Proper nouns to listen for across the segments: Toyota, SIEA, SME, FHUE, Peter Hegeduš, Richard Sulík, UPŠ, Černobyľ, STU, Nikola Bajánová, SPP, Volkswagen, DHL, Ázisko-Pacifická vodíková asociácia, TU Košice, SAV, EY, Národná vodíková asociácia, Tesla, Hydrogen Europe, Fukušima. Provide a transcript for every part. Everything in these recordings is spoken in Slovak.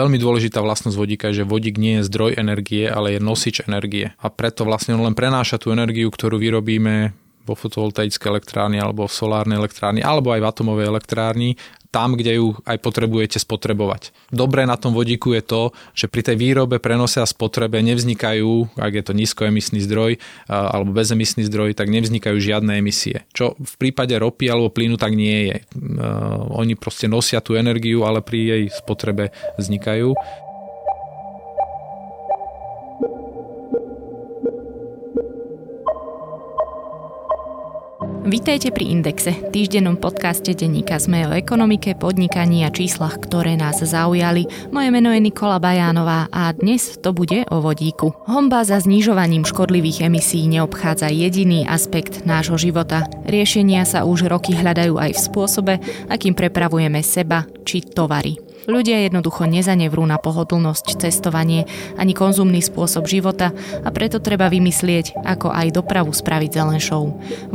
Veľmi dôležitá vlastnosť vodíka je, že vodík nie je zdroj energie, ale je nosič energie. A preto vlastne on len prenáša tú energiu, ktorú vyrobíme vo fotovoltaické elektrárni alebo v solárnej elektrárni alebo aj v atomovej elektrárni tam, kde ju aj potrebujete spotrebovať. Dobré na tom vodíku je to, že pri tej výrobe, prenose a spotrebe nevznikajú, ak je to nízkoemisný zdroj alebo bezemisný zdroj, tak nevznikajú žiadne emisie. Čo v prípade ropy alebo plynu tak nie je. Oni proste nosia tú energiu, ale pri jej spotrebe vznikajú. Vitajte pri Indexe, týždennom podcaste denníka SME o ekonomike, podnikaní a číslach, ktoré nás zaujali. Moje meno je Nikola Bajánová a dnes to bude o vodíku. Honba za znižovaním škodlivých emisí neobchádza jediný aspekt nášho života. Riešenia sa už roky hľadajú aj v spôsobe, akým prepravujeme seba či tovary. Ľudia jednoducho nezanevrú na pohodlnosť, cestovanie ani konzumný spôsob života a preto treba vymyslieť, ako aj dopravu spraviť zelenšou.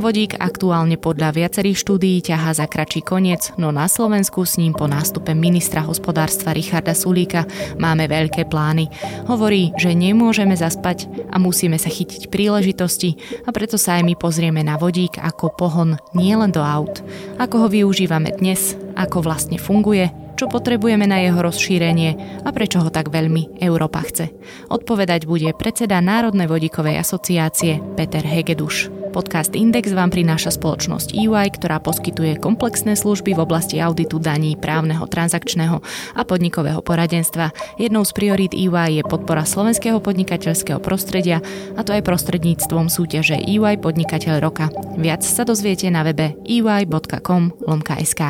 Vodík aktuálne podľa viacerých štúdií ťahá za kračí koniec, no na Slovensku s ním po nástupe ministra hospodárstva Richarda Sulíka máme veľké plány. Hovorí, že nemôžeme zaspať a musíme sa chytiť príležitosti a preto sa aj my pozrieme na vodík ako pohon nielen do aut. Ako ho využívame dnes, ako vlastne funguje, čo potrebujeme na jeho rozšírenie a prečo ho tak veľmi Európa chce. Odpovedať bude predseda Národnej vodíkovej asociácie Peter Hegeduš. Podcast Index vám prináša spoločnosť EY, ktorá poskytuje komplexné služby v oblasti auditu daní, právneho, transakčného a podnikového poradenstva. Jednou z priorít EY je podpora slovenského podnikateľského prostredia, a to aj prostredníctvom súťaže EY Podnikateľ roka. Viac sa dozviete na webe ey.com/sk.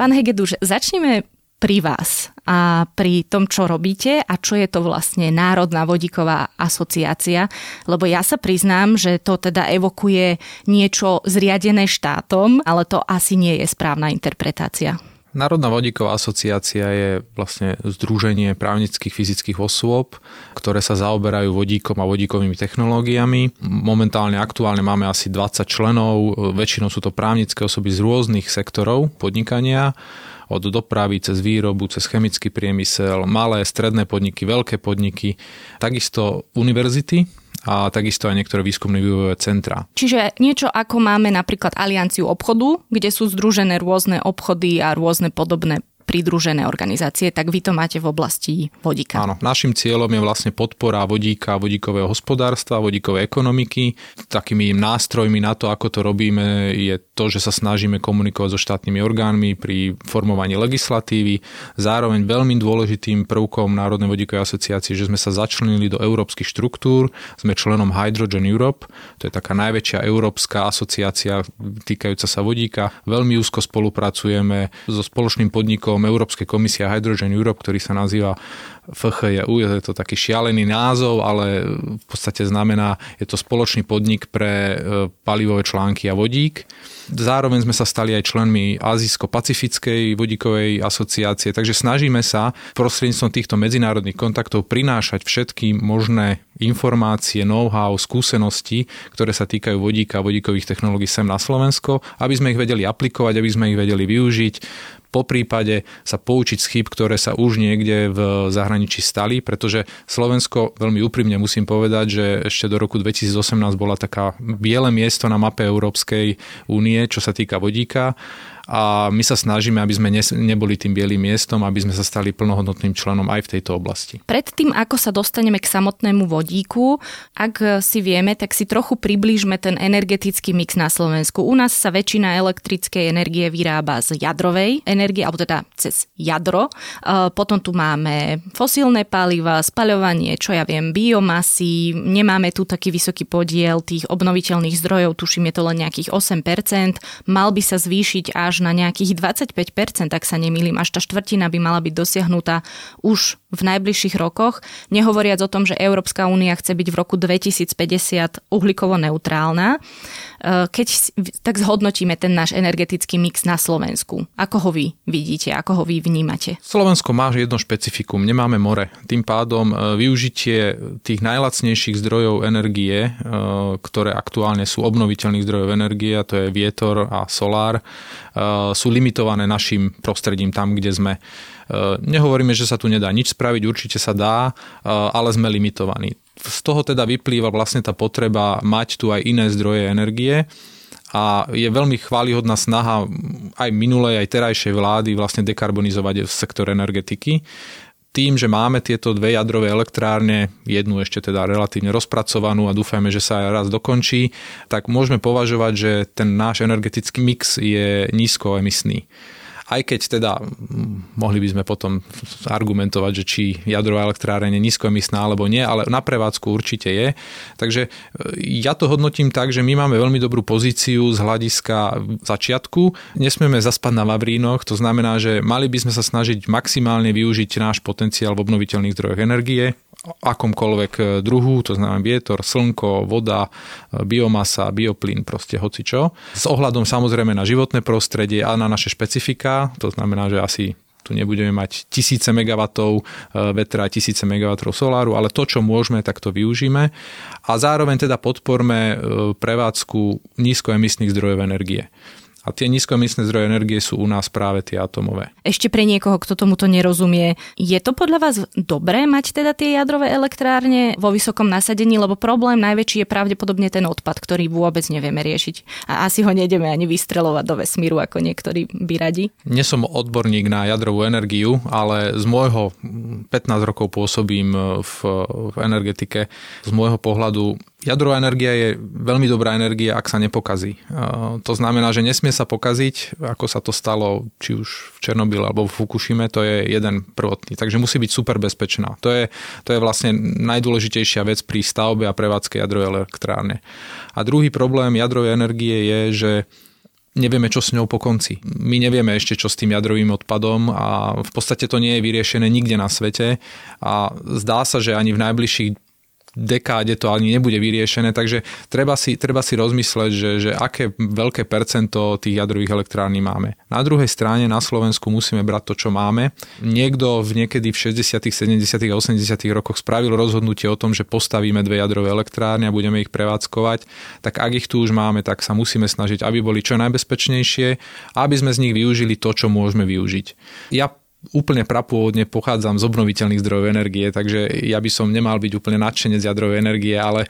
Pán Hegeduš, začneme pri vás a pri tom, čo robíte a čo je to vlastne Národná vodíková asociácia, lebo ja sa priznám, že to teda evokuje niečo zriadené štátom, ale to asi nie je správna interpretácia. Národná vodíková asociácia je vlastne združenie právnických fyzických osôb, ktoré sa zaoberajú vodíkom a vodíkovými technológiami. Momentálne aktuálne máme asi 20 členov, väčšinou sú to právnické osoby z rôznych sektorov podnikania, od dopravy cez výrobu, cez chemický priemysel, malé, stredné podniky, veľké podniky, takisto univerzity a takisto aj niektoré výskumné vývojové centra. Čiže niečo ako máme napríklad Alianciu obchodu, kde sú združené rôzne obchody a rôzne podobné pridružené organizácie, tak vy to máte v oblasti vodíka. Áno, našim cieľom je vlastne podpora vodíka, vodíkového hospodárstva, vodíkovej ekonomiky. Takými nástrojmi na to, ako to robíme, je to, že sa snažíme komunikovať so štátnymi orgánmi pri formovaní legislatívy. Zároveň veľmi dôležitým prvkom Národnej vodíkovej asociácie, že sme sa začlenili do európskych štruktúr. Sme členom Hydrogen Europe, to je taká najväčšia európska asociácia týkajúca sa vodíka. Veľmi úzko spolupracujeme so spoločným podnikom Európskej komisie Hydrogen Europe, ktorý sa nazýva FHUE, je to taký šialený názov, ale v podstate znamená, je to spoločný podnik pre palivové články a vodík. Zároveň sme sa stali aj členmi Ázisko-Pacifickej vodíkovej asociácie, takže snažíme sa prostredníctvom týchto medzinárodných kontaktov prinášať všetky možné informácie, know-how, skúsenosti, ktoré sa týkajú vodíka a vodíkových technológií sem na Slovensko, aby sme ich vedeli aplikovať, aby sme ich vedeli využiť. Po prípade sa poučiť z chýb, ktoré sa už niekde v zahraničí stali, pretože Slovensko, veľmi úprimne musím povedať, že ešte do roku 2018 bola taká biele miesto na mape Európskej únie, čo sa týka vodíka. A my sa snažíme, aby sme neboli tým bielým miestom, aby sme sa stali plnohodnotným členom aj v tejto oblasti. Predtým, ako sa dostaneme k samotnému vodíku, ak si vieme, tak si trochu priblížme ten energetický mix na Slovensku. U nás sa väčšina elektrickej energie vyrába z jadrovej energie, alebo teda cez jadro. Potom tu máme fosílne paliva, spaľovanie, čo ja viem, biomasy. Nemáme tu taký vysoký podiel tých obnoviteľných zdrojov, tuším je to len nejakých 8%. Mal by sa zvýšiť až na nejakých 25%, ak sa nemýlim, až tá štvrtina by mala byť dosiahnutá už v najbližších rokoch, nehovoriac o tom, že Európska únia chce byť v roku 2050 uhlíkovo neutrálna. Keď tak zhodnotíme ten náš energetický mix na Slovensku, ako ho vy vidíte, ako ho vy vnímate? Slovensko má jedno špecifikum, nemáme more. Tým pádom využitie tých najlacnejších zdrojov energie, ktoré aktuálne sú obnoviteľných zdrojov energie, a to je vietor a solár, sú limitované našim prostredím tam, kde sme. Nehovoríme, že sa tu nedá nič spraviť, určite sa dá, ale sme limitovaní. Z toho teda vyplýva vlastne tá potreba mať tu aj iné zdroje energie a je veľmi chvályhodná snaha aj minulej, aj terajšej vlády vlastne dekarbonizovať sektor energetiky. Tým, že máme tieto dve jadrové elektrárne, jednu ešte teda relatívne rozpracovanú a dúfajme, že sa aj raz dokončí, tak môžeme považovať, že ten náš energetický mix je nízkoemisný. Aj keď teda mohli by sme potom argumentovať, že či jadrová elektrárne je nízkoemisná alebo nie, ale na prevádzku určite je. Takže ja to hodnotím tak, že my máme veľmi dobrú pozíciu z hľadiska začiatku. Nesmieme zaspať na vavrínoch, to znamená, že mali by sme sa snažiť maximálne využiť náš potenciál v obnoviteľných zdrojoch energie, akomkoľvek druhu, to znamená vietor, slnko, voda, biomasa, bioplyn, proste hocičo. S ohľadom samozrejme na životné prostredie a na naše špecifika, to znamená, že asi tu nebudeme mať 1000 MW vetra, 1000 MW soláru, ale to, čo môžeme, tak to využíme. A zároveň teda podporme prevádzku nízkoemisných zdrojov energie. A tie nízkoemisné zdroje energie sú u nás práve tie atomové. Ešte pre niekoho, kto tomuto nerozumie, je to podľa vás dobré mať teda tie jadrové elektrárne vo vysokom nasadení, lebo problém najväčší je pravdepodobne ten odpad, ktorý vôbec nevieme riešiť. A asi ho nejdeme ani vystreľovať do vesmíru, ako niektorí by radi. Nie som odborník na jadrovú energiu, ale z môjho 15 rokov pôsobím v energetike. Z môjho pohľadu jadrová energia je veľmi dobrá energia, ak sa nepokazí. To znamená, že nesmie sa pokaziť, ako sa to stalo či už v Černobyle alebo v Fukušime, to je jeden prvotný. Takže musí byť super bezpečná. To je vlastne najdôležitejšia vec pri stavbe a prevádzke jadrovej elektrárne. A druhý problém jadrovej energie je, že nevieme, čo s ňou po konci. My nevieme ešte, čo s tým jadrovým odpadom a v podstate to nie je vyriešené nikde na svete a zdá sa, že ani v najbližších dekáde to ani nebude vyriešené, takže treba si rozmysleť, že aké veľké percento tých jadrových elektrární máme. Na druhej strane na Slovensku musíme brať to, čo máme. Niekto niekedy v 60., 70. a 80. rokoch spravil rozhodnutie o tom, že postavíme dve jadrové elektrárne a budeme ich prevádzkovať. Tak ak ich tu už máme, tak sa musíme snažiť, aby boli čo najbezpečnejšie, aby sme z nich využili to, čo môžeme využiť. Ja úplne prapôvodne pochádzam z obnoviteľných zdrojov energie, takže ja by som nemal byť úplne nadšenec jadrovej energie, ale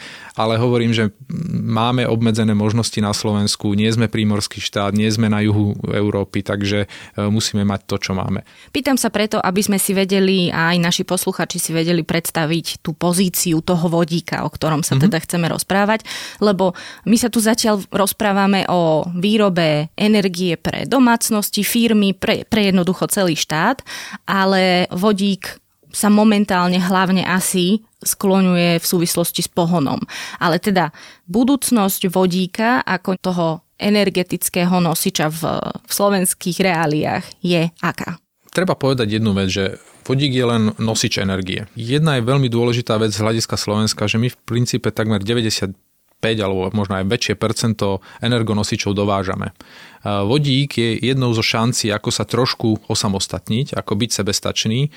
hovorím, že máme obmedzené možnosti na Slovensku, nie sme prímorský štát, nie sme na juhu Európy, takže musíme mať to, čo máme. Pýtam sa preto, aby sme si vedeli a aj naši posluchači si vedeli predstaviť tú pozíciu toho vodíka, o ktorom sa teda chceme rozprávať, lebo my sa tu zatiaľ rozprávame o výrobe energie pre domácnosti, firmy, pre jednoducho celý štát. Ale vodík sa momentálne hlavne asi skloňuje v súvislosti s pohonom. Ale teda budúcnosť vodíka ako toho energetického nosiča v slovenských reáliách je aká? Treba povedať jednu vec, že vodík je len nosič energie. Jedna je veľmi dôležitá vec z hľadiska Slovenska, že my v princípe takmer 95 alebo možno aj väčšie percento energonosičov dovážame. Vodík je jednou zo šancí, ako sa trošku osamostatniť, ako byť sebestačný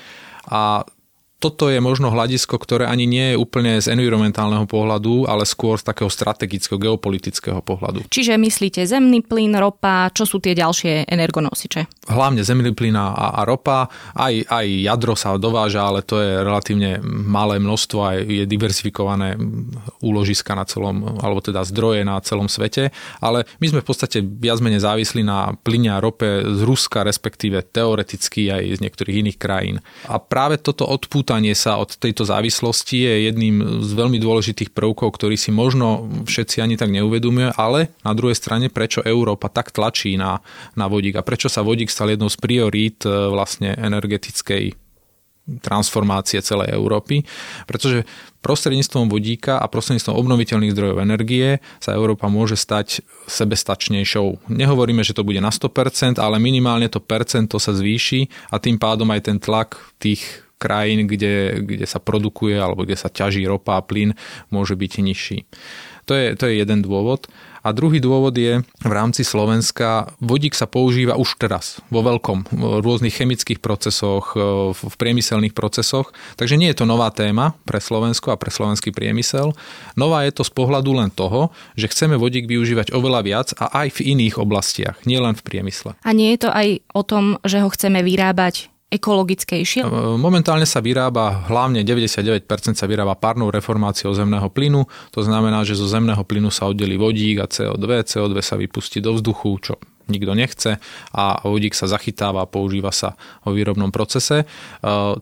a toto je možno hľadisko, ktoré ani nie je úplne z environmentálneho pohľadu, ale skôr z takého strategického, geopolitického pohľadu. Čiže myslíte zemný plyn, ropa, čo sú tie ďalšie energonosiče? Hlavne zemný plyn a ropa, aj jadro sa dováža, ale to je relatívne malé množstvo a je diverzifikované úložiska na celom, alebo teda zdroje na celom svete, ale my sme v podstate viac menej závislí na plyne a rope z Ruska, respektíve teoreticky aj z niektorých iných krajín. A práve toto odpúta sa od tejto závislosti je jedným z veľmi dôležitých prvkov, ktorý si možno všetci ani tak neuvedomuje, ale na druhej strane, prečo Európa tak tlačí na vodík a prečo sa vodík stal jednou z priorít vlastne energetickej transformácie celej Európy, pretože prostredníctvom vodíka a prostredníctvom obnoviteľných zdrojov energie sa Európa môže stať sebestačnejšou. Nehovoríme, že to bude na 100%, ale minimálne to percento sa zvýši a tým pádom aj ten tlak tých krajín, kde sa produkuje alebo kde sa ťaží ropa a plyn, môže byť nižší. To je jeden dôvod. A druhý dôvod je, v rámci Slovenska vodík sa používa už teraz vo veľkom, v rôznych chemických procesoch, v priemyselných procesoch, takže nie je to nová téma pre Slovensko a pre slovenský priemysel. Nová je to z pohľadu len toho, že chceme vodík využívať oveľa viac a aj v iných oblastiach, nielen v priemysle. A nie je to aj o tom, že ho chceme vyrábať ekologickejšie? Momentálne sa vyrába, hlavne 99% sa vyrába párnou reformáciou zemného plynu. To znamená, že zo zemného plynu sa oddelí vodík a CO2. CO2 sa vypustí do vzduchu, čo nikto nechce, a vodík sa zachytáva a používa sa vo výrobnom procese.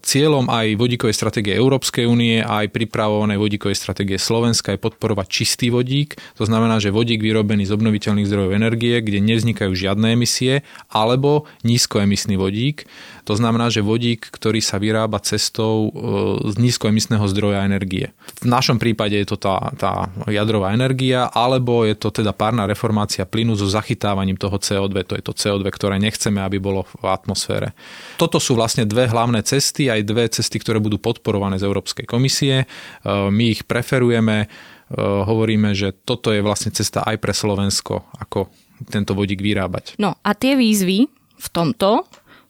Cieľom aj vodíkovej stratégie Európskej únie a aj pripravovanej vodíkovej stratégie Slovenska je podporovať čistý vodík. To znamená, že vodík vyrobený z obnoviteľných zdrojov energie, kde nevznikajú žiadne emisie, alebo nízkoemisný vodík. To znamená, že vodík, ktorý sa vyrába cestou z nízkoemisného zdroja energie. V našom prípade je to tá jadrová energia, alebo je to teda párna reformácia plynu so zachytávaním toho CO2, to je to CO2, ktoré nechceme, aby bolo v atmosfére. Toto sú vlastne dve hlavné cesty, aj dve cesty, ktoré budú podporované z Európskej komisie. My ich preferujeme, hovoríme, že toto je vlastne cesta aj pre Slovensko, ako tento vodík vyrábať. No a tie výzvy v tomto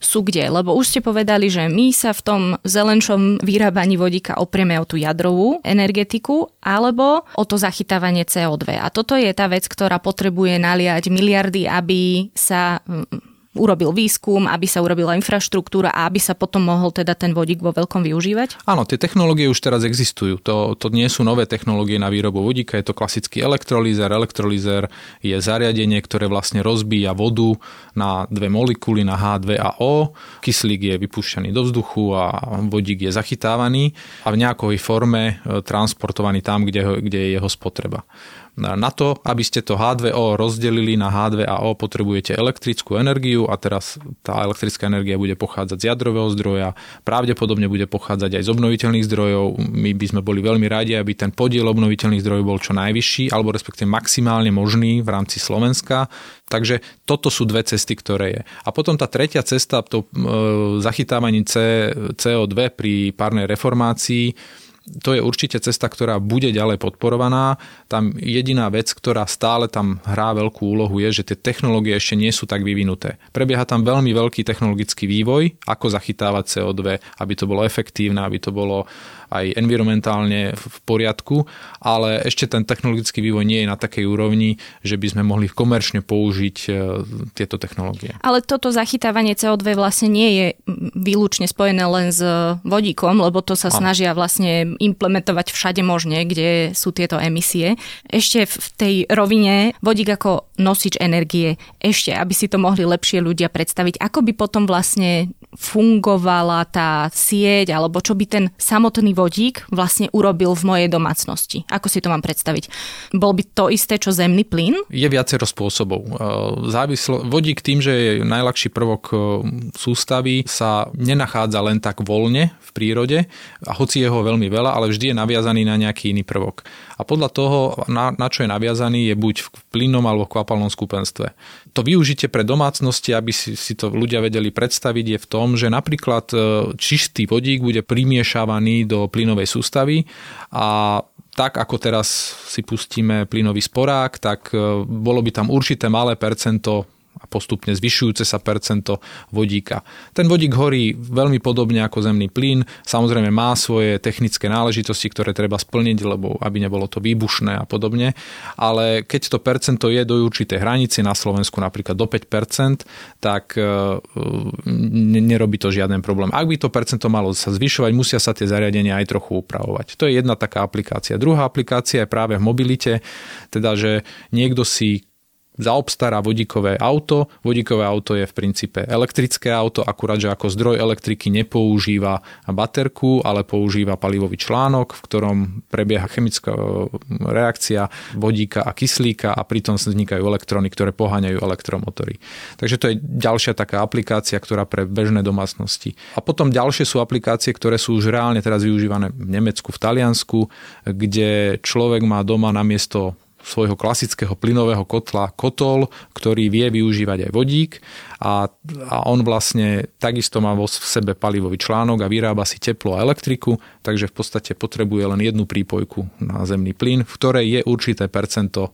sú kde? Lebo už ste povedali, že my sa v tom zelenšom vyrábaní vodíka oprieme o tú jadrovú energetiku alebo o to zachytávanie CO2. A toto je tá vec, ktorá potrebuje naliať miliardy, aby sa urobil výskum, aby sa urobila infraštruktúra a aby sa potom mohol teda ten vodík vo veľkom využívať? Áno, tie technológie už teraz existujú. To nie sú nové technológie na výrobu vodíka, je to klasický elektrolízer. Elektrolízer je zariadenie, ktoré vlastne rozbíja vodu na dve molekuly, na H2 a O. Kyslík je vypúšťaný do vzduchu a vodík je zachytávaný a v nejakej forme transportovaný tam, kde je jeho spotreba. Na to, aby ste to H2O rozdelili na H2O, potrebujete elektrickú energiu a teraz tá elektrická energia bude pochádzať z jadrového zdroja, pravdepodobne bude pochádzať aj z obnoviteľných zdrojov. My by sme boli veľmi radi, aby ten podiel obnoviteľných zdrojov bol čo najvyšší, alebo respektíve maximálne možný v rámci Slovenska. Takže toto sú dve cesty, ktoré je. A potom tá tretia cesta, to zachytávanie CO2 pri párnej reformácii, to je určite cesta, ktorá bude ďalej podporovaná. Tam jediná vec, ktorá stále tam hrá veľkú úlohu, je, že tie technológie ešte nie sú tak vyvinuté. Prebieha tam veľmi veľký technologický vývoj, ako zachytávať CO2, aby to bolo efektívne, aby to bolo aj environmentálne v poriadku, ale ešte ten technologický vývoj nie je na takej úrovni, že by sme mohli komerčne použiť tieto technológie. Ale toto zachytávanie CO2 vlastne nie je výlučne spojené len s vodíkom, lebo to sa snažia vlastne implementovať všade možne, kde sú tieto emisie. Ešte v tej rovine vodík ako nosič energie, ešte aby si to mohli lepšie ľudia predstaviť, ako by potom vlastne fungovala tá sieť, alebo čo by ten samotný vodík vlastne urobil v mojej domácnosti. Ako si to mám predstaviť? Bol by to isté, čo zemný plyn? Je viacero spôsobov. Vodík tým, že je najľahší prvok sústavy, sa nenachádza len tak voľne v prírode, a hoci je ho veľmi veľa, ale vždy je naviazaný na nejaký iný prvok. A podľa toho, na čo je naviazaný, je buď v plynnom alebo v kvapalnom skupenstve. To využitie pre domácnosti, aby si to ľudia vedeli predstaviť, je v tom, že napríklad čistý vodík bude primiešavaný do plynovej sústavy a tak ako teraz si pustíme plynový sporák, tak bolo by tam určité malé percento a postupne zvyšujúce sa percento vodíka. Ten vodík horí veľmi podobne ako zemný plyn. Samozrejme má svoje technické náležitosti, ktoré treba splniť, lebo aby nebolo to výbušné a podobne. Ale keď to percento je do určitej hranice, na Slovensku napríklad do 5%, tak nerobí to žiaden problém. Ak by to percento malo sa zvyšovať, musia sa tie zariadenia aj trochu upravovať. To je jedna taká aplikácia. Druhá aplikácia je práve v mobilite, teda že niekto si zaobstará vodíkové auto. Vodíkové auto je v princípe elektrické auto, akurát, že ako zdroj elektriky nepoužíva baterku, ale používa palivový článok, v ktorom prebieha chemická reakcia vodíka a kyslíka a pritom vznikajú elektrony, ktoré poháňajú elektromotory. Takže to je ďalšia taká aplikácia, ktorá pre bežné domácnosti. A potom ďalšie sú aplikácie, ktoré sú už reálne teraz využívané v Nemecku, v Taliansku, kde človek má doma namiesto svojho klasického plynového kotla kotol, ktorý vie využívať aj vodík a on vlastne takisto má v sebe palivový článok a vyrába si teplo a elektriku, takže v podstate potrebuje len jednu prípojku na zemný plyn, v ktorej je určité percento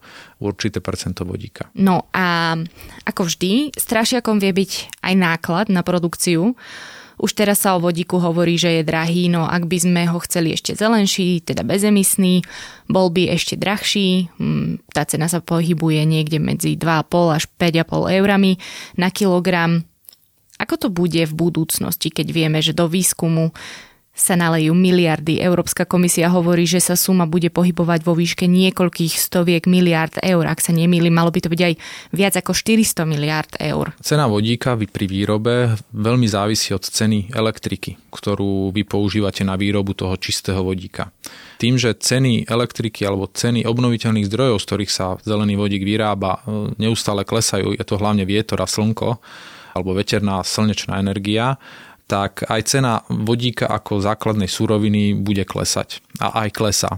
vodíka. No a ako vždy, strašiakom vie byť aj náklad na produkciu. Už teraz sa o vodíku hovorí, že je drahý, no ak by sme ho chceli ešte zelenší, teda bezemisný, bol by ešte drahší. Tá cena sa pohybuje niekde medzi 2,5 až 5,5 eurami na kilogram. Ako to bude v budúcnosti, keď vieme, že do výskumu sa nalejú miliardy? Európska komisia hovorí, že sa suma bude pohybovať vo výške niekoľkých stoviek miliárd eur. Ak sa nemýlim, malo by to byť aj viac ako 400 miliárd eur. Cena vodíka pri výrobe veľmi závisí od ceny elektriky, ktorú vy používate na výrobu toho čistého vodíka. Tým, že ceny elektriky alebo ceny obnoviteľných zdrojov, z ktorých sa zelený vodík vyrába, neustále klesajú, je to hlavne vietor a slnko alebo veterná slnečná energia, tak aj cena vodíka ako základnej suroviny bude klesať. A aj klesá.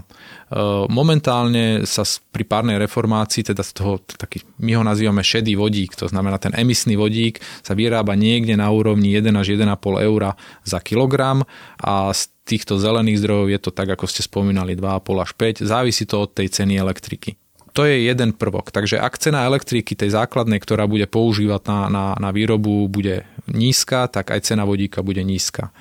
Momentálne sa pri párnej reformácii, teda z toho, taký, my ho nazývame šedý vodík, to znamená ten emisný vodík, sa vyrába niekde na úrovni 1 až 1,5 eura za kilogram a z týchto zelených zdrojov je to tak, ako ste spomínali, 2,5 až 5. Závisí to od tej ceny elektriky. To je jeden prvok. Takže ak cena elektriky, tej základnej, ktorá bude používať na výrobu, bude nízka, tak aj cena vodíka bude nízka.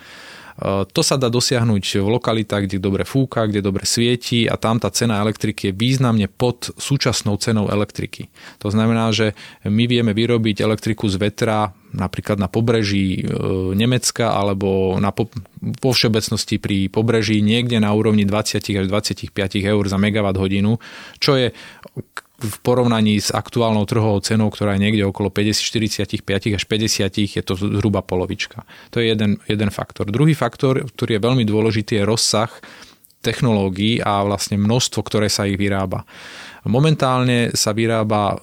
To sa dá dosiahnuť v lokalitách, kde dobre fúka, kde dobre svieti a tam tá cena elektriky je významne pod súčasnou cenou elektriky. To znamená, že my vieme vyrobiť elektriku z vetra napríklad na pobreží Nemecka alebo vo všeobecnosti pri pobreží niekde na úrovni 20 až 25 eur za megawatt hodinu, čo je v porovnaní s aktuálnou trhovou cenou, ktorá je niekde okolo 50, 45 až 50, je to zhruba polovička. To je jeden faktor. Druhý faktor, ktorý je veľmi dôležitý, je rozsah technológií a vlastne množstvo, ktoré sa ich vyrába. Momentálne sa vyrába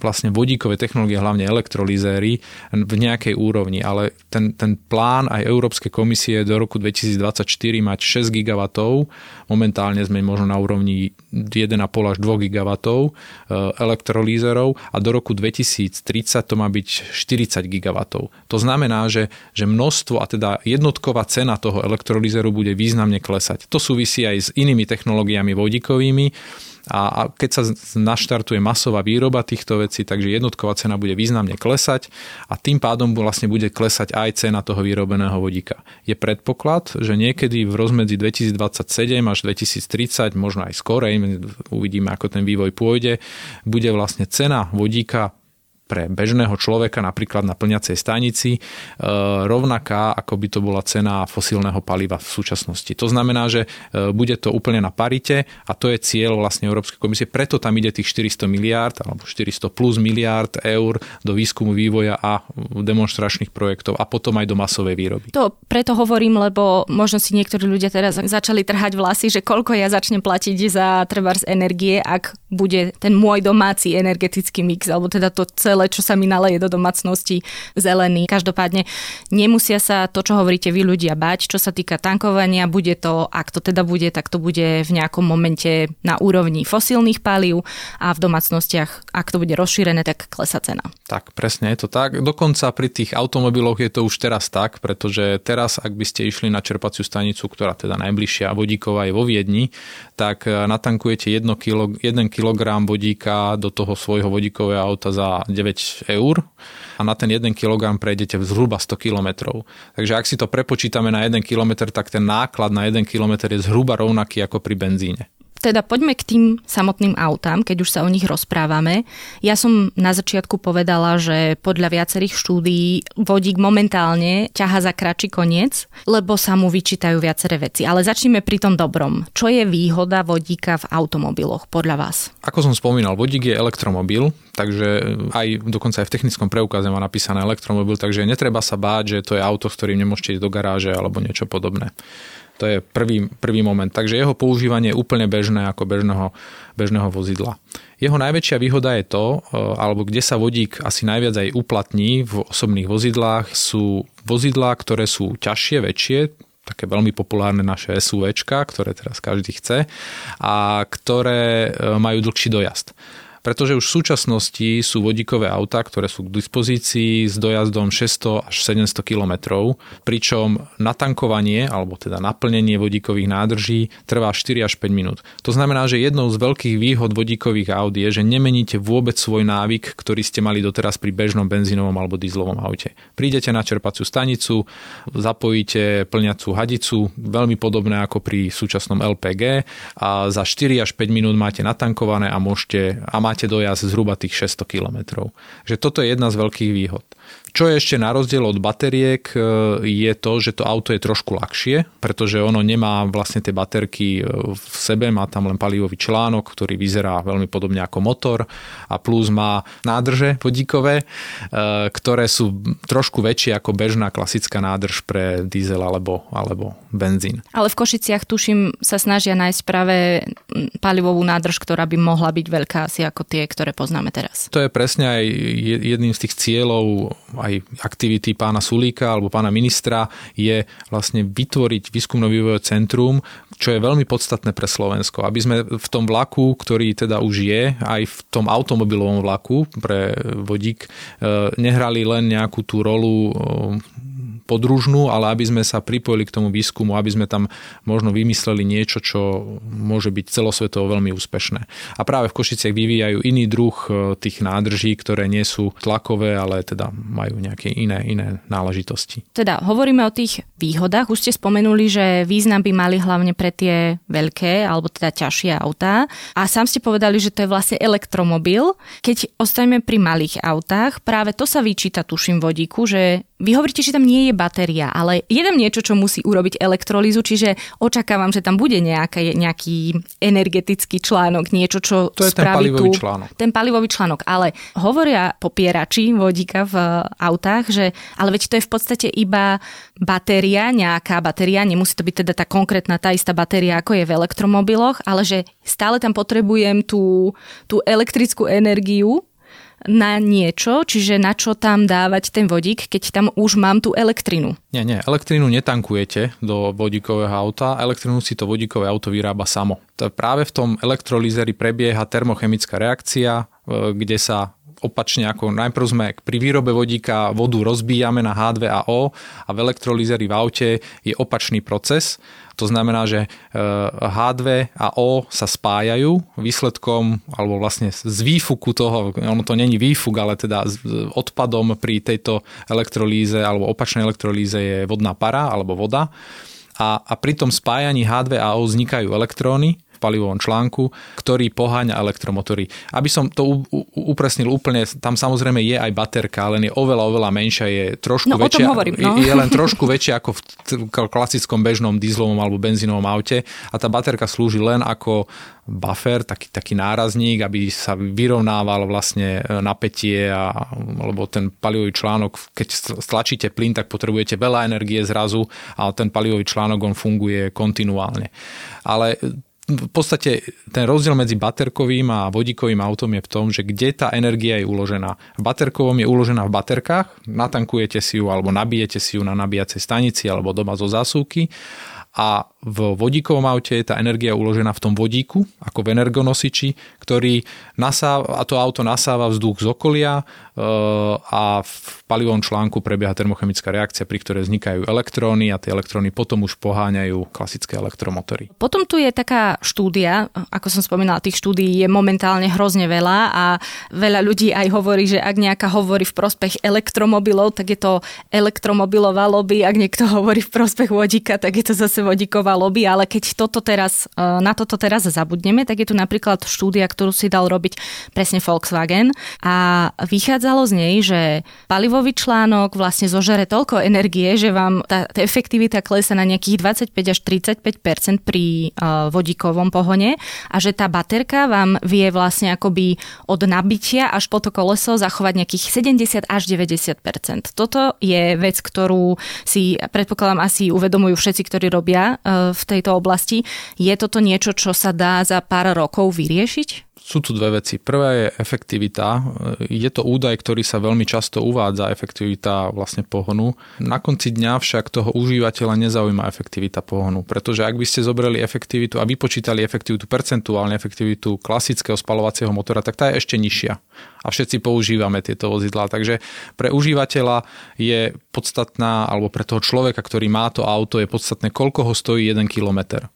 vlastne vodíkové technológie, hlavne elektrolizéry v nejakej úrovni, ale ten plán aj Európskej komisie do roku 2024 mať 6 gigawatov, momentálne sme možno na úrovni 1,5 až 2 gigawatov elektrolízerov a do roku 2030 to má byť 40 gigawatov. To znamená, že množstvo a teda jednotková cena toho elektrolízeru bude významne klesať. To súvisí aj s inými technológiami vodíkovými, a keď sa naštartuje masová výroba týchto vecí, takže jednotková cena bude významne klesať a tým pádom vlastne bude klesať aj cena toho vyrobeného vodíka. Je predpoklad, že niekedy v rozmedzi 2027 až 2030, možno aj skorej, uvidíme ako ten vývoj pôjde, bude vlastne cena vodíka pre bežného človeka, napríklad na plňacej stanici, rovnaká, ako by to bola cena fosílneho paliva v súčasnosti. To znamená, že bude to úplne na parite a to je cieľ vlastne Európskej komisie. Preto tam ide tých 400 miliárd alebo 400 plus miliárd eur do výskumu, vývoja a demonstračných projektov a potom aj do masovej výroby. To preto hovorím, lebo možno si niektorí ľudia teraz začali trhať vlasy, že koľko ja začnem platiť za trebárs energie, ak bude ten môj domáci energetický mix, alebo teda to celé, čo sa mi naleje do domácnosti, zelený. Každopádne nemusia sa to, čo hovoríte vy ľudia, bať. Čo sa týka tankovania, bude to, ak to teda bude, tak to bude v nejakom momente na úrovni fosílnych palív a v domácnostiach, ak to bude rozšírené, tak klesá cena. Tak, presne je to tak. Dokonca pri tých automobiloch je to už teraz tak, pretože teraz, ak by ste išli na čerpaciu stanicu, ktorá teda najbližšia vodíková je vo Viedni, tak natankujete 1 kg vodíka do toho svojho vodíkového auta za 9 eur a na ten 1 kg prejdete zhruba 100 kilometrov. Takže ak si to prepočítame na 1 kilometr, tak ten náklad na 1 kilometr je zhruba rovnaký ako pri benzíne. Teda poďme k tým samotným autám, keď už sa o nich rozprávame. Ja som na začiatku povedala, že podľa viacerých štúdií vodík momentálne ťaha za kratší koniec, lebo sa mu vyčítajú viaceré veci. Ale začneme pri tom dobrom. Čo je výhoda vodíka v automobiloch podľa vás? Ako som spomínal, vodík je elektromobil, takže aj dokonca aj v technickom preukaze má napísané elektromobil, takže netreba sa báť, že to je auto, s ktorým nemôžete ísť do garáže alebo niečo podobné. To je prvý moment. Takže jeho používanie je úplne bežné ako bežného vozidla. Jeho najväčšia výhoda je to, alebo kde sa vodík asi najviac aj uplatní v osobných vozidlách, sú vozidlá, ktoré sú ťažšie, väčšie, také veľmi populárne naše SUVčka, ktoré teraz každý chce a ktoré majú dlhší dojazd. Pretože už v súčasnosti sú vodíkové autá, ktoré sú k dispozícii s dojazdom 600 až 700 km, pričom natankovanie alebo teda naplnenie vodíkových nádrží trvá 4 až 5 minút. To znamená, že jednou z veľkých výhod vodíkových aut je, že nemeníte vôbec svoj návyk, ktorý ste mali doteraz pri bežnom benzínovom alebo dieselovom aute. Prídete na čerpaciu stanicu, zapojíte plňacú hadicu, veľmi podobné ako pri súčasnom LPG a za 4 až 5 minút máte natankované a máte dojazd zhruba tých 600 kilometrov. Že toto je jedna z veľkých výhod. Čo je ešte na rozdiel od bateriek je to, že to auto je trošku ľahšie, pretože ono nemá vlastne tie baterky v sebe, má tam len palivový článok, ktorý vyzerá veľmi podobne ako motor a plus má nádrže vodíkové, ktoré sú trošku väčšie ako bežná klasická nádrž pre diesel alebo benzín. Ale v Košiciach tuším sa snažia nájsť práve palivovú nádrž, ktorá by mohla byť veľká asi ako tie, ktoré poznáme teraz. To je presne aj jedným z tých cieľov aj aktivity pána Sulíka alebo pána ministra je vlastne vytvoriť výskumno-vývojové centrum, čo je veľmi podstatné pre Slovensko. Aby sme v tom vlaku, ktorý teda už je, aj v tom automobilovom vlaku pre vodík, nehrali len nejakú tú rolu podružnú, ale aby sme sa pripojili k tomu výskumu, aby sme tam možno vymysleli niečo, čo môže byť celosvetovo veľmi úspešné. A práve v Košiciach vyvíjajú iný druh tých nádrží, ktoré nie sú tlakové, ale teda majú nejaké iné náležitosti. Teda hovoríme o tých výhodách. Už ste spomenuli, že význam by mali hlavne pre tie veľké, alebo teda ťažšie autá. A sám ste povedali, že to je vlastne elektromobil. Keď ostaneme pri malých autách, práve to sa vyčíta tuším vodíku, že vy hovoríte, že tam nie je batéria, ale je tam niečo, čo musí urobiť elektrolýzu, čiže očakávam, že tam bude nejaký energetický článok, niečo, čo to spraví tu. Ten palivový článok. Ale hovoria popierači vodíka v autách, že ale veď to je v podstate iba batéria, nejaká batéria, nemusí to byť teda tá konkrétna, tá istá batéria, ako je v elektromobiloch, ale že stále tam potrebujem tú elektrickú energiu, na niečo, čiže na čo tam dávať ten vodík, keď tam už mám tú elektrinu? Nie, elektrinu netankujete do vodíkového auta, elektrinu si to vodíkové auto vyrába samo. Práve v tom elektrolízeri prebieha termochemická reakcia, kde sa opačne ako najprv sme pri výrobe vodíka vodu rozbíjame na H2AO a v elektrolízeri v aute je opačný proces. To znamená, že H2 a O sa spájajú výsledkom, alebo vlastne z výfuku toho, ono to není výfuk, ale teda odpadom pri tejto elektrolíze alebo opačnej elektrolíze je vodná para alebo voda. A pri tom spájaní H2 a O vznikajú elektróny v palivovom článku, ktorý poháňa elektromotory. Aby som to upresnil úplne, tam samozrejme je aj baterka, len je oveľa menšia, je trošku väčšia. Je len trošku väčšia ako v klasickom bežnom dieselovom alebo benzínovom aute a tá baterka slúži len ako buffer, taký nárazník, aby sa vyrovnával vlastne napätie alebo ten palivový článok, keď stlačíte plyn, tak potrebujete veľa energie zrazu a ten palivový článok on funguje kontinuálne. Ale v podstate ten rozdiel medzi baterkovým a vodíkovým autom je v tom, že kde tá energia je uložená. V baterkovom je uložená v baterkách, natankujete si ju alebo nabijete si ju na nabíjacej stanici alebo doma zo zásuvky a v vodíkovom aute je tá energia uložená v tom vodíku, ako v energonosiči, ktorý nasáva, a to auto nasáva vzduch z okolia a v palivovom článku prebieha termochemická reakcia, pri ktorej vznikajú elektróny a tie elektróny potom už poháňajú klasické elektromotory. Potom tu je taká štúdia, ako som spomínala, tých štúdií je momentálne hrozne veľa a veľa ľudí aj hovorí, že ak nejaká hovorí v prospech elektromobilov, tak je to elektromobilová lobby, ak niekto hovorí v prospech vodíka, tak je to zase vodíková lobby, ale keď na toto teraz zabudneme, tak je tu napríklad štúdia, ktorú si dal robiť presne Volkswagen a vychádzalo z nej, že palivový článok vlastne zožere toľko energie, že vám tá efektivita klesá na nejakých 25 až 35% pri vodíkovom pohone a že tá baterka vám vie vlastne akoby od nabitia až po to koleso zachovať nejakých 70 až 90%. Toto je vec, ktorú si predpokladám asi uvedomujú všetci, ktorí robia v tejto oblasti. Je toto niečo, čo sa dá za pár rokov vyriešiť? Sú tu dve veci. Prvá je efektivita. Je to údaj, ktorý sa veľmi často uvádza, efektivita vlastne pohonu. Na konci dňa však toho užívateľa nezaujíma efektivita pohonu, pretože ak by ste zobrali efektivitu a vypočítali efektivitu percentuálne, efektivitu klasického spaľovacieho motora, tak tá je ešte nižšia. A všetci používame tieto vozidlá. Takže pre užívateľa je podstatná, alebo pre toho človeka, ktorý má to auto, je podstatné, koľko ho stojí 1 kilometr.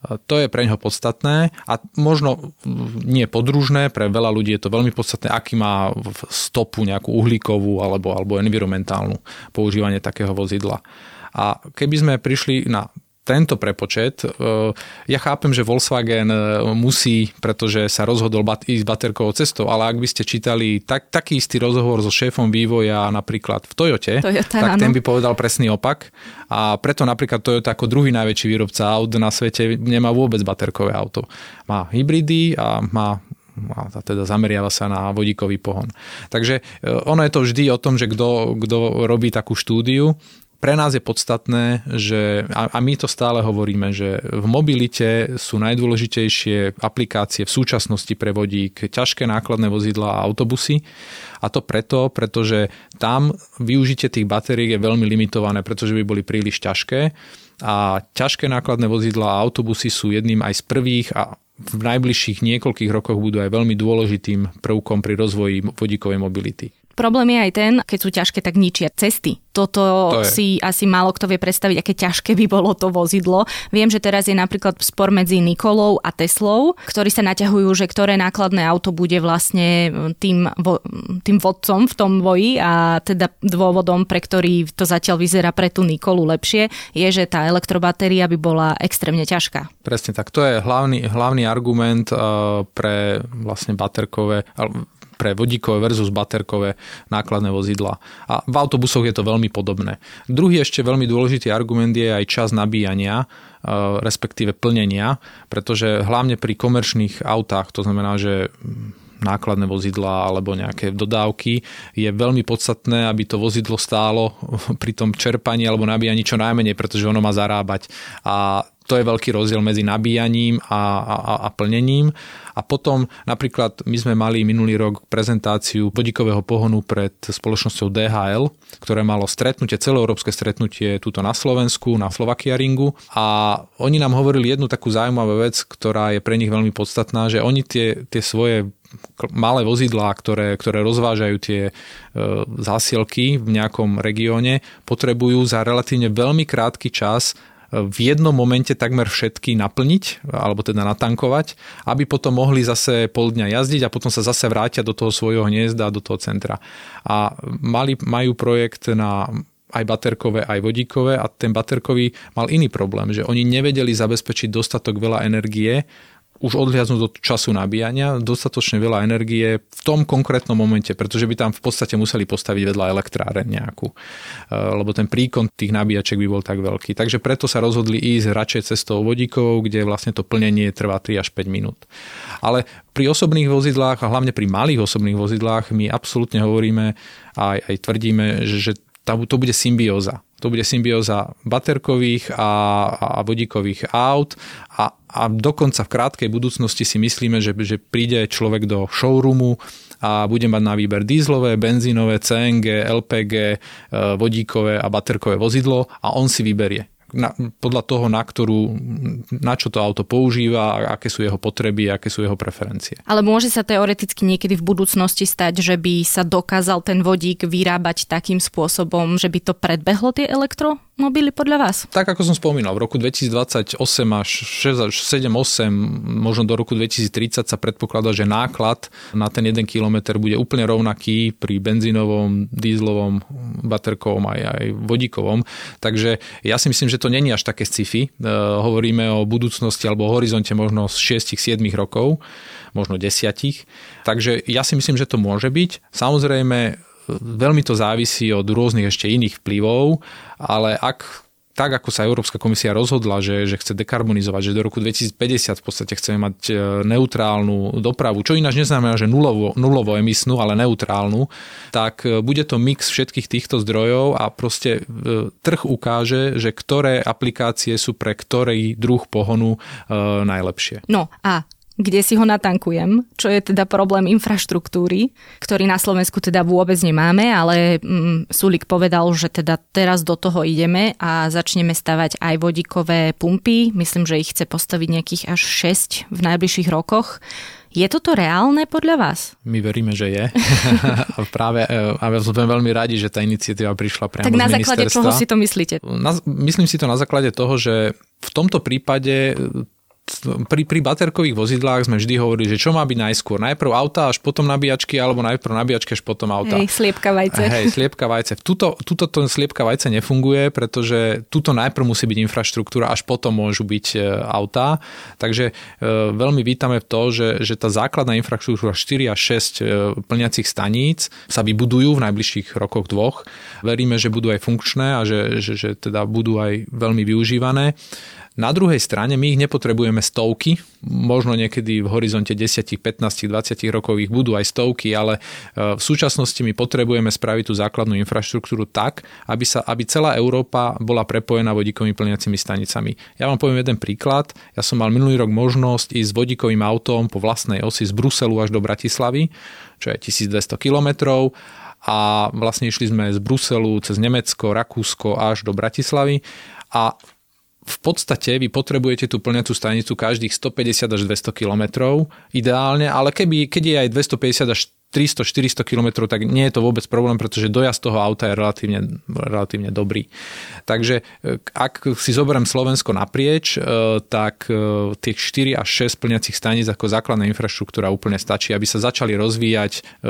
To je pre ňoho podstatné a možno nie podružné, pre veľa ľudí je to veľmi podstatné, aký má stopu nejakú uhlíkovú alebo environmentálnu používanie takého vozidla. A keby sme prišli na tento prepočet, ja chápem, že Volkswagen musí, pretože sa rozhodol ísť baterkovou cestou, ale ak by ste čítali taký istý rozhovor so šéfom vývoja napríklad v Toyota, tak ten by povedal presný opak. A preto napríklad Toyota ako druhý najväčší výrobca aut na svete nemá vôbec baterkové auto. Má hybridy a a teda zameriava sa na vodíkový pohon. Takže ono je to vždy o tom, že kto robí takú štúdiu. Pre nás je podstatné, že, a my to stále hovoríme, že v mobilite sú najdôležitejšie aplikácie v súčasnosti pre vodík, ťažké nákladné vozidlá a autobusy. A to preto, pretože tam využitie tých batérií je veľmi limitované, pretože by boli príliš ťažké. A ťažké nákladné vozidlá a autobusy sú jedným aj z prvých a v najbližších niekoľkých rokoch budú aj veľmi dôležitým prvkom pri rozvoji vodíkovej mobility. Problém je aj ten, keď sú ťažké, tak ničia cesty. Toto si asi málo kto vie predstaviť, aké ťažké by bolo to vozidlo. Viem, že teraz je napríklad spor medzi Nikolou a Teslou, ktorí sa naťahujú, že ktoré nákladné auto bude vlastne tým vodcom v tom boji, a teda dôvodom, pre ktorý to zatiaľ vyzerá pre tú Nikolu lepšie, je, že tá elektrobatéria by bola extrémne ťažká. Presne tak. To je hlavný argument pre vlastne baterkové, pre vodíkové versus baterkové nákladné vozidlá. A v autobusoch je to veľmi podobné. Druhý ešte veľmi dôležitý argument je aj čas nabíjania, respektíve plnenia, pretože hlavne pri komerčných autách, to znamená, že nákladné vozidlá alebo nejaké dodávky, je veľmi podstatné, aby to vozidlo stálo pri tom čerpaní alebo nabíjaní čo najmenej, pretože ono má zarábať. A to je veľký rozdiel medzi nabíjaním a plnením. A potom napríklad my sme mali minulý rok prezentáciu vodíkového pohonu pred spoločnosťou DHL, ktoré malo stretnutie, celoeurópske stretnutie tuto na Slovensku, na Slovakia Ringu. A oni nám hovorili jednu takú zaujímavú vec, ktorá je pre nich veľmi podstatná, že oni tie svoje malé vozidlá, ktoré rozvážajú tie zásielky v nejakom regióne, potrebujú za relatívne veľmi krátky čas v jednom momente takmer všetky naplniť, alebo teda natankovať, aby potom mohli zase pol dňa jazdiť a potom sa zase vrátia do toho svojho hniezda, do toho centra. A majú projekt na aj baterkové, aj vodíkové, a ten baterkový mal iný problém, že oni nevedeli zabezpečiť dostatok veľa energie, už odhliadnúť od času nabíjania, dostatočne veľa energie v tom konkrétnom momente, pretože by tam v podstate museli postaviť vedľa elektráren nejakú, lebo ten príkon tých nabíjaček by bol tak veľký. Takže preto sa rozhodli ísť radšej cestou vodíkovou, kde vlastne to plnenie trvá 3 až 5 minút. Ale pri osobných vozidlách, a hlavne pri malých osobných vozidlách, my absolútne hovoríme aj tvrdíme, že to bude symbióza. To bude symbióza baterkových a vodíkových aut a dokonca v krátkej budúcnosti si myslíme, že príde človek do showroomu a bude mať na výber dízlové, benzínové, CNG, LPG, vodíkové a baterkové vozidlo a on si vyberie podľa toho, na čo to auto používa, aké sú jeho potreby, aké sú jeho preferencie. Ale môže sa teoreticky niekedy v budúcnosti stať, že by sa dokázal ten vodík vyrábať takým spôsobom, že by to predbehlo tie elektromobily podľa vás? Tak ako som spomínal, v roku 2028 až 7-8, možno do roku 2030 sa predpokladá, že náklad na ten 1 kilometr bude úplne rovnaký pri benzínovom, dízlovom, baterkovom aj vodíkovom. Takže ja si myslím, že to není až také sci-fi. Hovoríme o budúcnosti alebo o horizonte možno z 6-7 rokov, možno 10. Takže ja si myslím, že to môže byť. Samozrejme, veľmi to závisí od rôznych ešte iných vplyvov, ale tak ako sa Európska komisia rozhodla, že chce dekarbonizovať, že do roku 2050 v podstate chceme mať neutrálnu dopravu, čo ináč neznamená, že nulovo emisnú, ale neutrálnu, tak bude to mix všetkých týchto zdrojov a proste trh ukáže, že ktoré aplikácie sú pre ktorý druh pohonu najlepšie. No a kde si ho natankujem, čo je teda problém infraštruktúry, ktorý na Slovensku teda vôbec nemáme, ale Sulík povedal, že teda teraz do toho ideme a začneme stavať aj vodíkové pumpy. Myslím, že ich chce postaviť nejakých až 6 v najbližších rokoch. Je toto reálne podľa vás? My veríme, že je. A práve sme veľmi radi, že tá iniciatíva prišla priamo z ministerstva. Tak na základe čoho si to myslíte? Myslím si to na základe toho, že v tomto prípade pri baterkových vozidlách sme vždy hovorili, že čo má byť najskôr? Najprv auta, až potom nabíjačky, alebo najprv nabíjačky, až potom auta. Hej, sliepka vajce. Tuto to sliepka vajce nefunguje, pretože tuto najprv musí byť infraštruktúra, až potom môžu byť autá. Takže veľmi vítame v to, že tá základná infraštruktúra 4 až 6 plniacich staníc sa vybudujú v najbližších rokoch dvoch. Veríme, že budú aj funkčné a že teda budú aj veľmi využívané. Na druhej strane my ich nepotrebujeme stovky, možno niekedy v horizonte 10, 15, 20 rokov ich budú aj stovky, ale v súčasnosti my potrebujeme spraviť tú základnú infraštruktúru tak, aby celá Európa bola prepojená vodíkovými plniacimi stanicami. Ja vám poviem jeden príklad. Ja som mal minulý rok možnosť ísť s vodíkovým autom po vlastnej osi z Bruselu až do Bratislavy, čo je 1200 kilometrov. A vlastne išli sme z Bruselu cez Nemecko, Rakúsko až do Bratislavy a v podstate vy potrebujete tú plniacu stanicu každých 150 až 200 kilometrov ideálne, ale keď je aj 250 až 300-400 kilometrov, tak nie je to vôbec problém, pretože dojazd toho auta je relatívne dobrý. Takže ak si zoberiem Slovensko naprieč, tak tých 4 až 6 plniacich staníc ako základná infraštruktúra úplne stačí, aby sa začali rozvíjať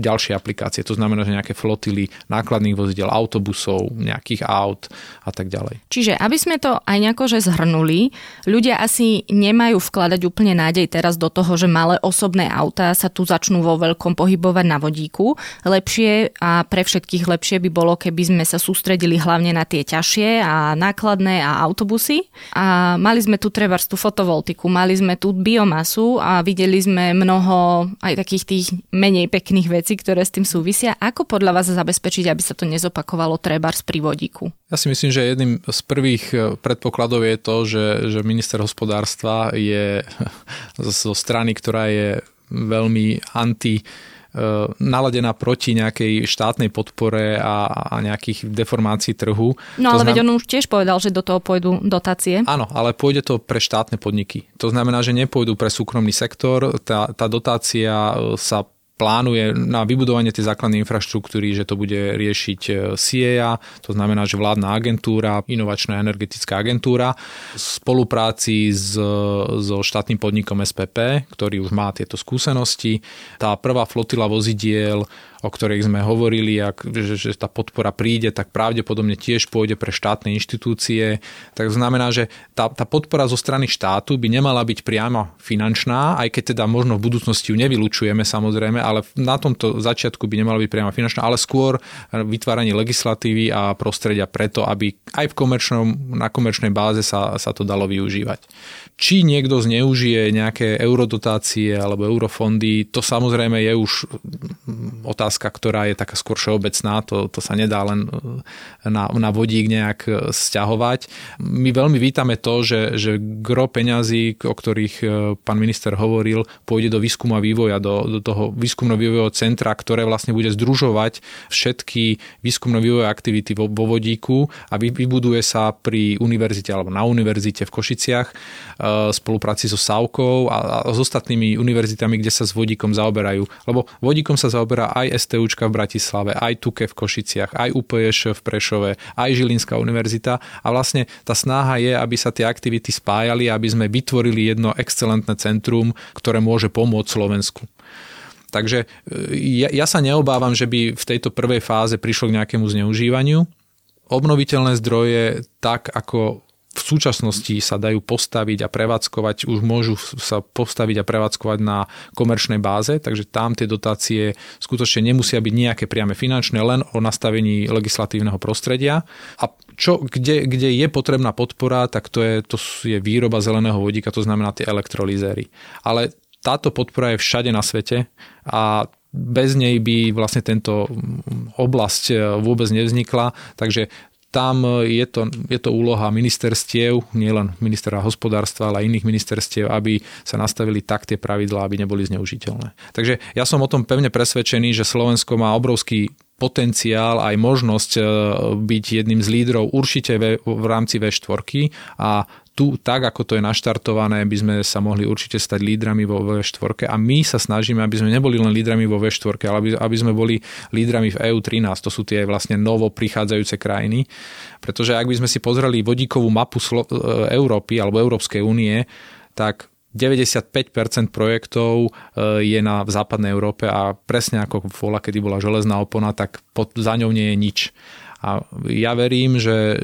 ďalšie aplikácie. To znamená, že nejaké flotily nákladných vozidiel, autobusov, nejakých aut a tak ďalej. Čiže aby sme to aj nejako že zhrnuli, ľudia asi nemajú vkladať úplne nádej teraz do toho, že malé osobné autá sa tu začnú vo veľkom pohybovať na vodíku. Lepšie a pre všetkých lepšie by bolo, keby sme sa sústredili hlavne na tie ťažšie a nákladné a autobusy. A mali sme tu trebárs tú fotovoltiku, mali sme tu biomasu a videli sme mnoho aj takých tých menej pekných vecí, ktoré s tým súvisia. Ako podľa vás zabezpečiť, aby sa to nezopakovalo trebárs pri vodíku? Ja si myslím, že jedným z prvých predpokladov je to, že minister hospodárstva je zo strany, ktorá je veľmi naladená proti nejakej štátnej podpore a nejakých deformácií trhu. No ale veď on už tiež povedal, že do toho pôjdu dotácie. Áno, ale pôjde to pre štátne podniky. To znamená, že nepôjdu pre súkromný sektor. Tá dotácia sa plánuje na vybudovanie tej základnej infraštruktúry, že to bude riešiť SIEA, to znamená, že vládna agentúra, inovačná energetická agentúra, v spolupráci so štátnym podnikom SPP, ktorý už má tieto skúsenosti. Tá prvá flotila vozidiel, o ktorých sme hovorili, že tá podpora príde, tak pravdepodobne tiež pôjde pre štátne inštitúcie. Tak znamená, že tá podpora zo strany štátu by nemala byť priamo finančná, aj keď teda možno v budúcnosti ju nevylučujeme samozrejme, ale na tomto začiatku by nemala byť priamo finančná, ale skôr vytváranie legislatívy a prostredia preto, aby aj na komerčnej báze sa to dalo využívať. Či niekto zneužije nejaké eurodotácie alebo eurofondy, to samozrejme je už otázka, ktorá je taká skôr všeobecná, to sa nedá len na vodík nejak sťahovať. My veľmi vítame to, že gro peňazí, o ktorých pán minister hovoril, pôjde do výskumu a vývoja, do toho výskumno-vývojového centra, ktoré vlastne bude združovať všetky výskumno-vývojové aktivity vo vodíku a vybuduje sa pri univerzite alebo na univerzite v Košiciach v spolupráci so SAV-kou a s ostatnými univerzitami, kde sa s vodíkom zaoberajú. Lebo vodíkom sa zaoberá aj STUčka v Bratislave, aj TUKE v Košiciach, aj UPŠ v Prešove, aj Žilinská univerzita a vlastne tá snaha je, aby sa tie aktivity spájali, aby sme vytvorili jedno excelentné centrum, ktoré môže pomôcť Slovensku. Takže ja sa neobávam, že by v tejto prvej fáze prišlo k nejakému zneužívaniu. Obnoviteľné zdroje tak, ako v súčasnosti sa dajú postaviť a prevádzkovať, už môžu sa postaviť a prevádzkovať na komerčnej báze, takže tam tie dotácie skutočne nemusia byť nejaké priame finančné, len o nastavení legislatívneho prostredia. A kde je potrebná podpora, tak to je výroba zeleného vodíka, to znamená tie elektrolizéry. Ale táto podpora je všade na svete a bez nej by vlastne tento oblasť vôbec nevznikla, takže Tam je to úloha ministerstiev, nielen ministra hospodárstva, ale aj iných ministerstiev, aby sa nastavili tak tie pravidlá, aby neboli zneužiteľné. Takže ja som o tom pevne presvedčený, že Slovensko má obrovský potenciál, aj možnosť byť jedným z lídrov určite v rámci V4 a tu, tak ako to je naštartované, by sme sa mohli určite stať lídrami vo V4 a my sa snažíme, aby sme neboli len lídrami vo V4, ale aby sme boli lídrami v EU13, to sú tie vlastne novo prichádzajúce krajiny, pretože ak by sme si pozreli vodíkovú mapu Európy alebo Európskej únie, tak 95% projektov je v západnej Európe a presne ako vola, kedy bola železná opona, tak za ňou nie je nič. A ja verím, že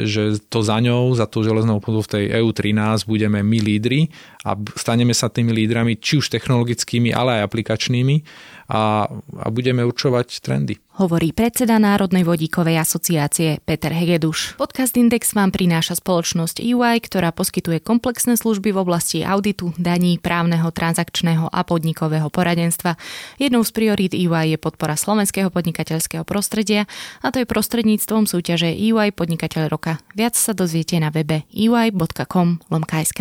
to za ňou, za tú železnou oponu v tej EU13 budeme my lídri a staneme sa tými lídrami, či už technologickými, ale aj aplikačnými a budeme určovať trendy. Hovorí predseda Národnej vodíkovej asociácie Peter Hegeduš. Podcast Index vám prináša spoločnosť EY, ktorá poskytuje komplexné služby v oblasti auditu, daní, právneho, transakčného a podnikového poradenstva. Jednou z priorít EY je podpora slovenského podnikateľského prostredia, a to je prostredníctvom súťaže EY Podnikateľ roka. Viac sa dozviete na webe ey.com/sk.